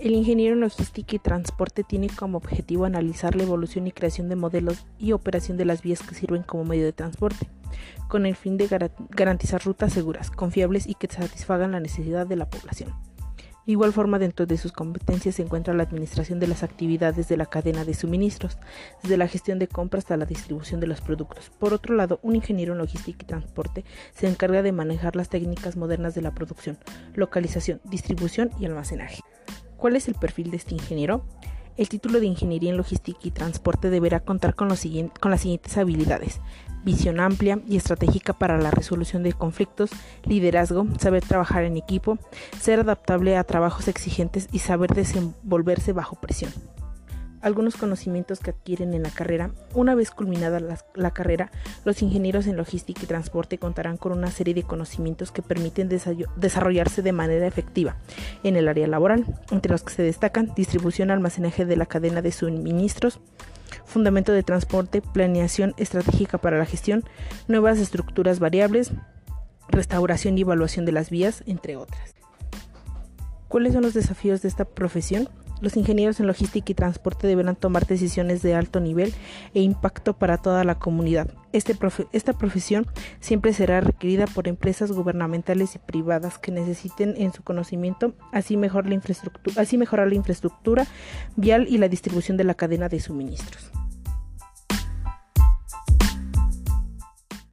El ingeniero en logística y transporte tiene como objetivo analizar la evolución y creación de modelos y operación de las vías que sirven como medio de transporte, con el fin de garantizar rutas seguras, confiables y que satisfagan la necesidad de la población. De igual forma, dentro de sus competencias se encuentra la administración de las actividades de la cadena de suministros, desde la gestión de compras hasta la distribución de los productos. Por otro lado, un ingeniero en logística y transporte se encarga de manejar las técnicas modernas de la producción, localización, distribución y almacenaje. ¿Cuál es el perfil de este ingeniero? El título de Ingeniería en Logística y Transporte deberá contar con las siguientes habilidades: visión amplia y estratégica para la resolución de conflictos, liderazgo, saber trabajar en equipo, ser adaptable a trabajos exigentes y saber desenvolverse bajo presión. Algunos conocimientos que adquieren en la carrera. Una vez culminada la carrera, los ingenieros en logística y transporte contarán con una serie de conocimientos que permiten desarrollarse de manera efectiva en el área laboral, entre los que se destacan distribución, almacenaje de la cadena de suministros, fundamento de transporte, planeación estratégica para la gestión, nuevas estructuras variables, restauración y evaluación de las vías, entre otras. ¿Cuáles son los desafíos de esta profesión? Los ingenieros en logística y transporte deberán tomar decisiones de alto nivel e impacto para toda la comunidad. Esta profesión siempre será requerida por empresas gubernamentales y privadas que necesiten en su conocimiento, así mejorar la infraestructura vial y la distribución de la cadena de suministros.